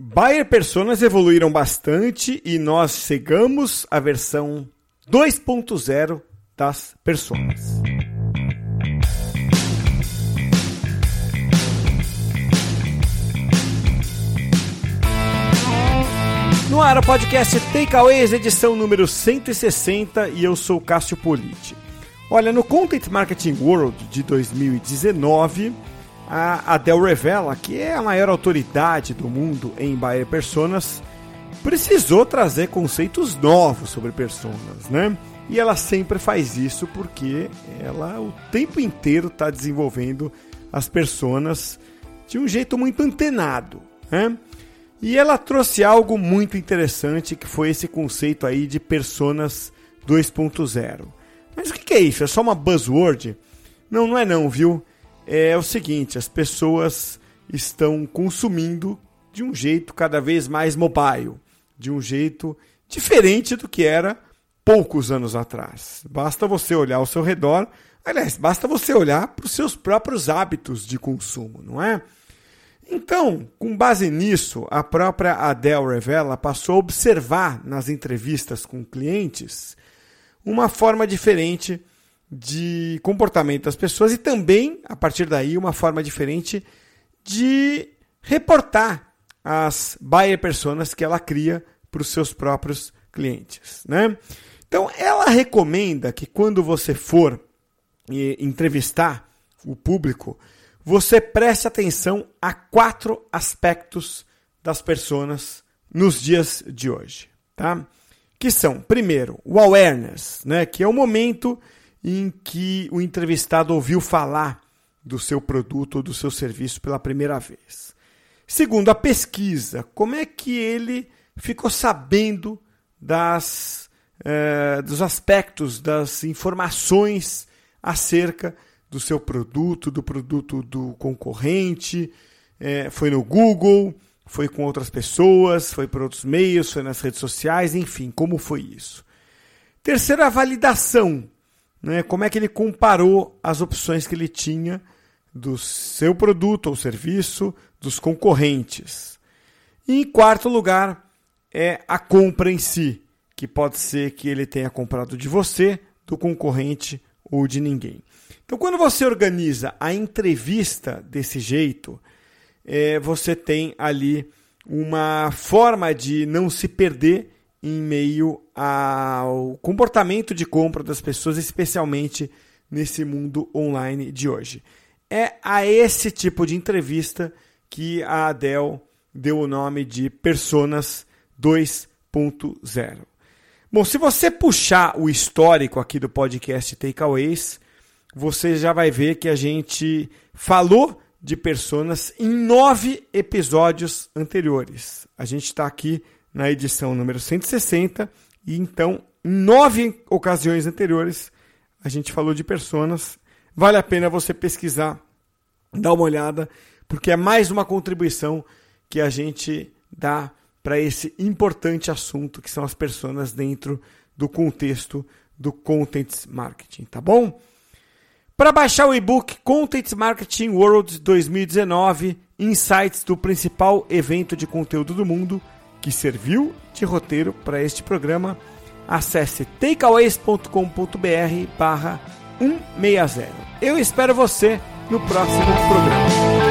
Buyer Personas evoluíram bastante e nós chegamos à versão 2.0 das Personas. No ar, o podcast Takeaways, edição número 160, e eu sou Cássio Politi. Olha, no Content Marketing World de 2019... a Adele Revella, que é a maior autoridade do mundo em Buyer Personas, precisou trazer conceitos novos sobre Personas, né? E ela sempre faz isso porque ela o tempo inteiro está desenvolvendo as Personas de um jeito muito antenado, né? E ela trouxe algo muito interessante, que foi esse conceito aí de Personas 2.0. Mas o que é isso? É só uma buzzword? Não, não é não, viu? É o seguinte, as pessoas estão consumindo de um jeito cada vez mais mobile, de um jeito diferente do que era poucos anos atrás. Basta você olhar ao seu redor, aliás, basta você olhar para os seus próprios hábitos de consumo, não é? Então, com base nisso, a própria Adele Revella passou a observar nas entrevistas com clientes uma forma diferente de comportamento das pessoas e também, a partir daí, uma forma diferente de reportar as buyer personas que ela cria para os seus próprios clientes, né? Então, ela recomenda que quando você for entrevistar o público, você preste atenção a 4 aspectos das personas nos dias de hoje, tá? Que são, primeiro, o awareness, né? Que é o momento em que o entrevistado ouviu falar do seu produto ou do seu serviço pela primeira vez. Segundo, a pesquisa. Como é que ele ficou sabendo dos aspectos, das informações acerca do seu produto do concorrente? Foi no Google, foi com outras pessoas, foi por outros meios, foi nas redes sociais, enfim, como foi isso? Terceiro, a validação. Como é que ele comparou as opções que ele tinha do seu produto ou serviço, dos concorrentes. E em quarto lugar, é a compra em si, que pode ser que ele tenha comprado de você, do concorrente ou de ninguém. Então, quando você organiza a entrevista desse jeito, você tem ali uma forma de não se perder em meio ao comportamento de compra das pessoas, especialmente nesse mundo online de hoje. É a esse tipo de entrevista que a Adele deu o nome de Personas 2.0. Bom, se você puxar o histórico aqui do podcast Takeaways, você já vai ver que a gente falou de Personas em 9 episódios anteriores. A gente está aqui na edição número 160, e então, em 9 ocasiões anteriores, a gente falou de Personas. Vale a pena você pesquisar, dar uma olhada, porque é mais uma contribuição que a gente dá para esse importante assunto, que são as Personas dentro do contexto do Content Marketing, tá bom? Para baixar o e-book Content Marketing World 2019, insights do principal evento de conteúdo do mundo, que serviu de roteiro para este programa, acesse takeaways.com.br/160. Eu espero você no próximo programa.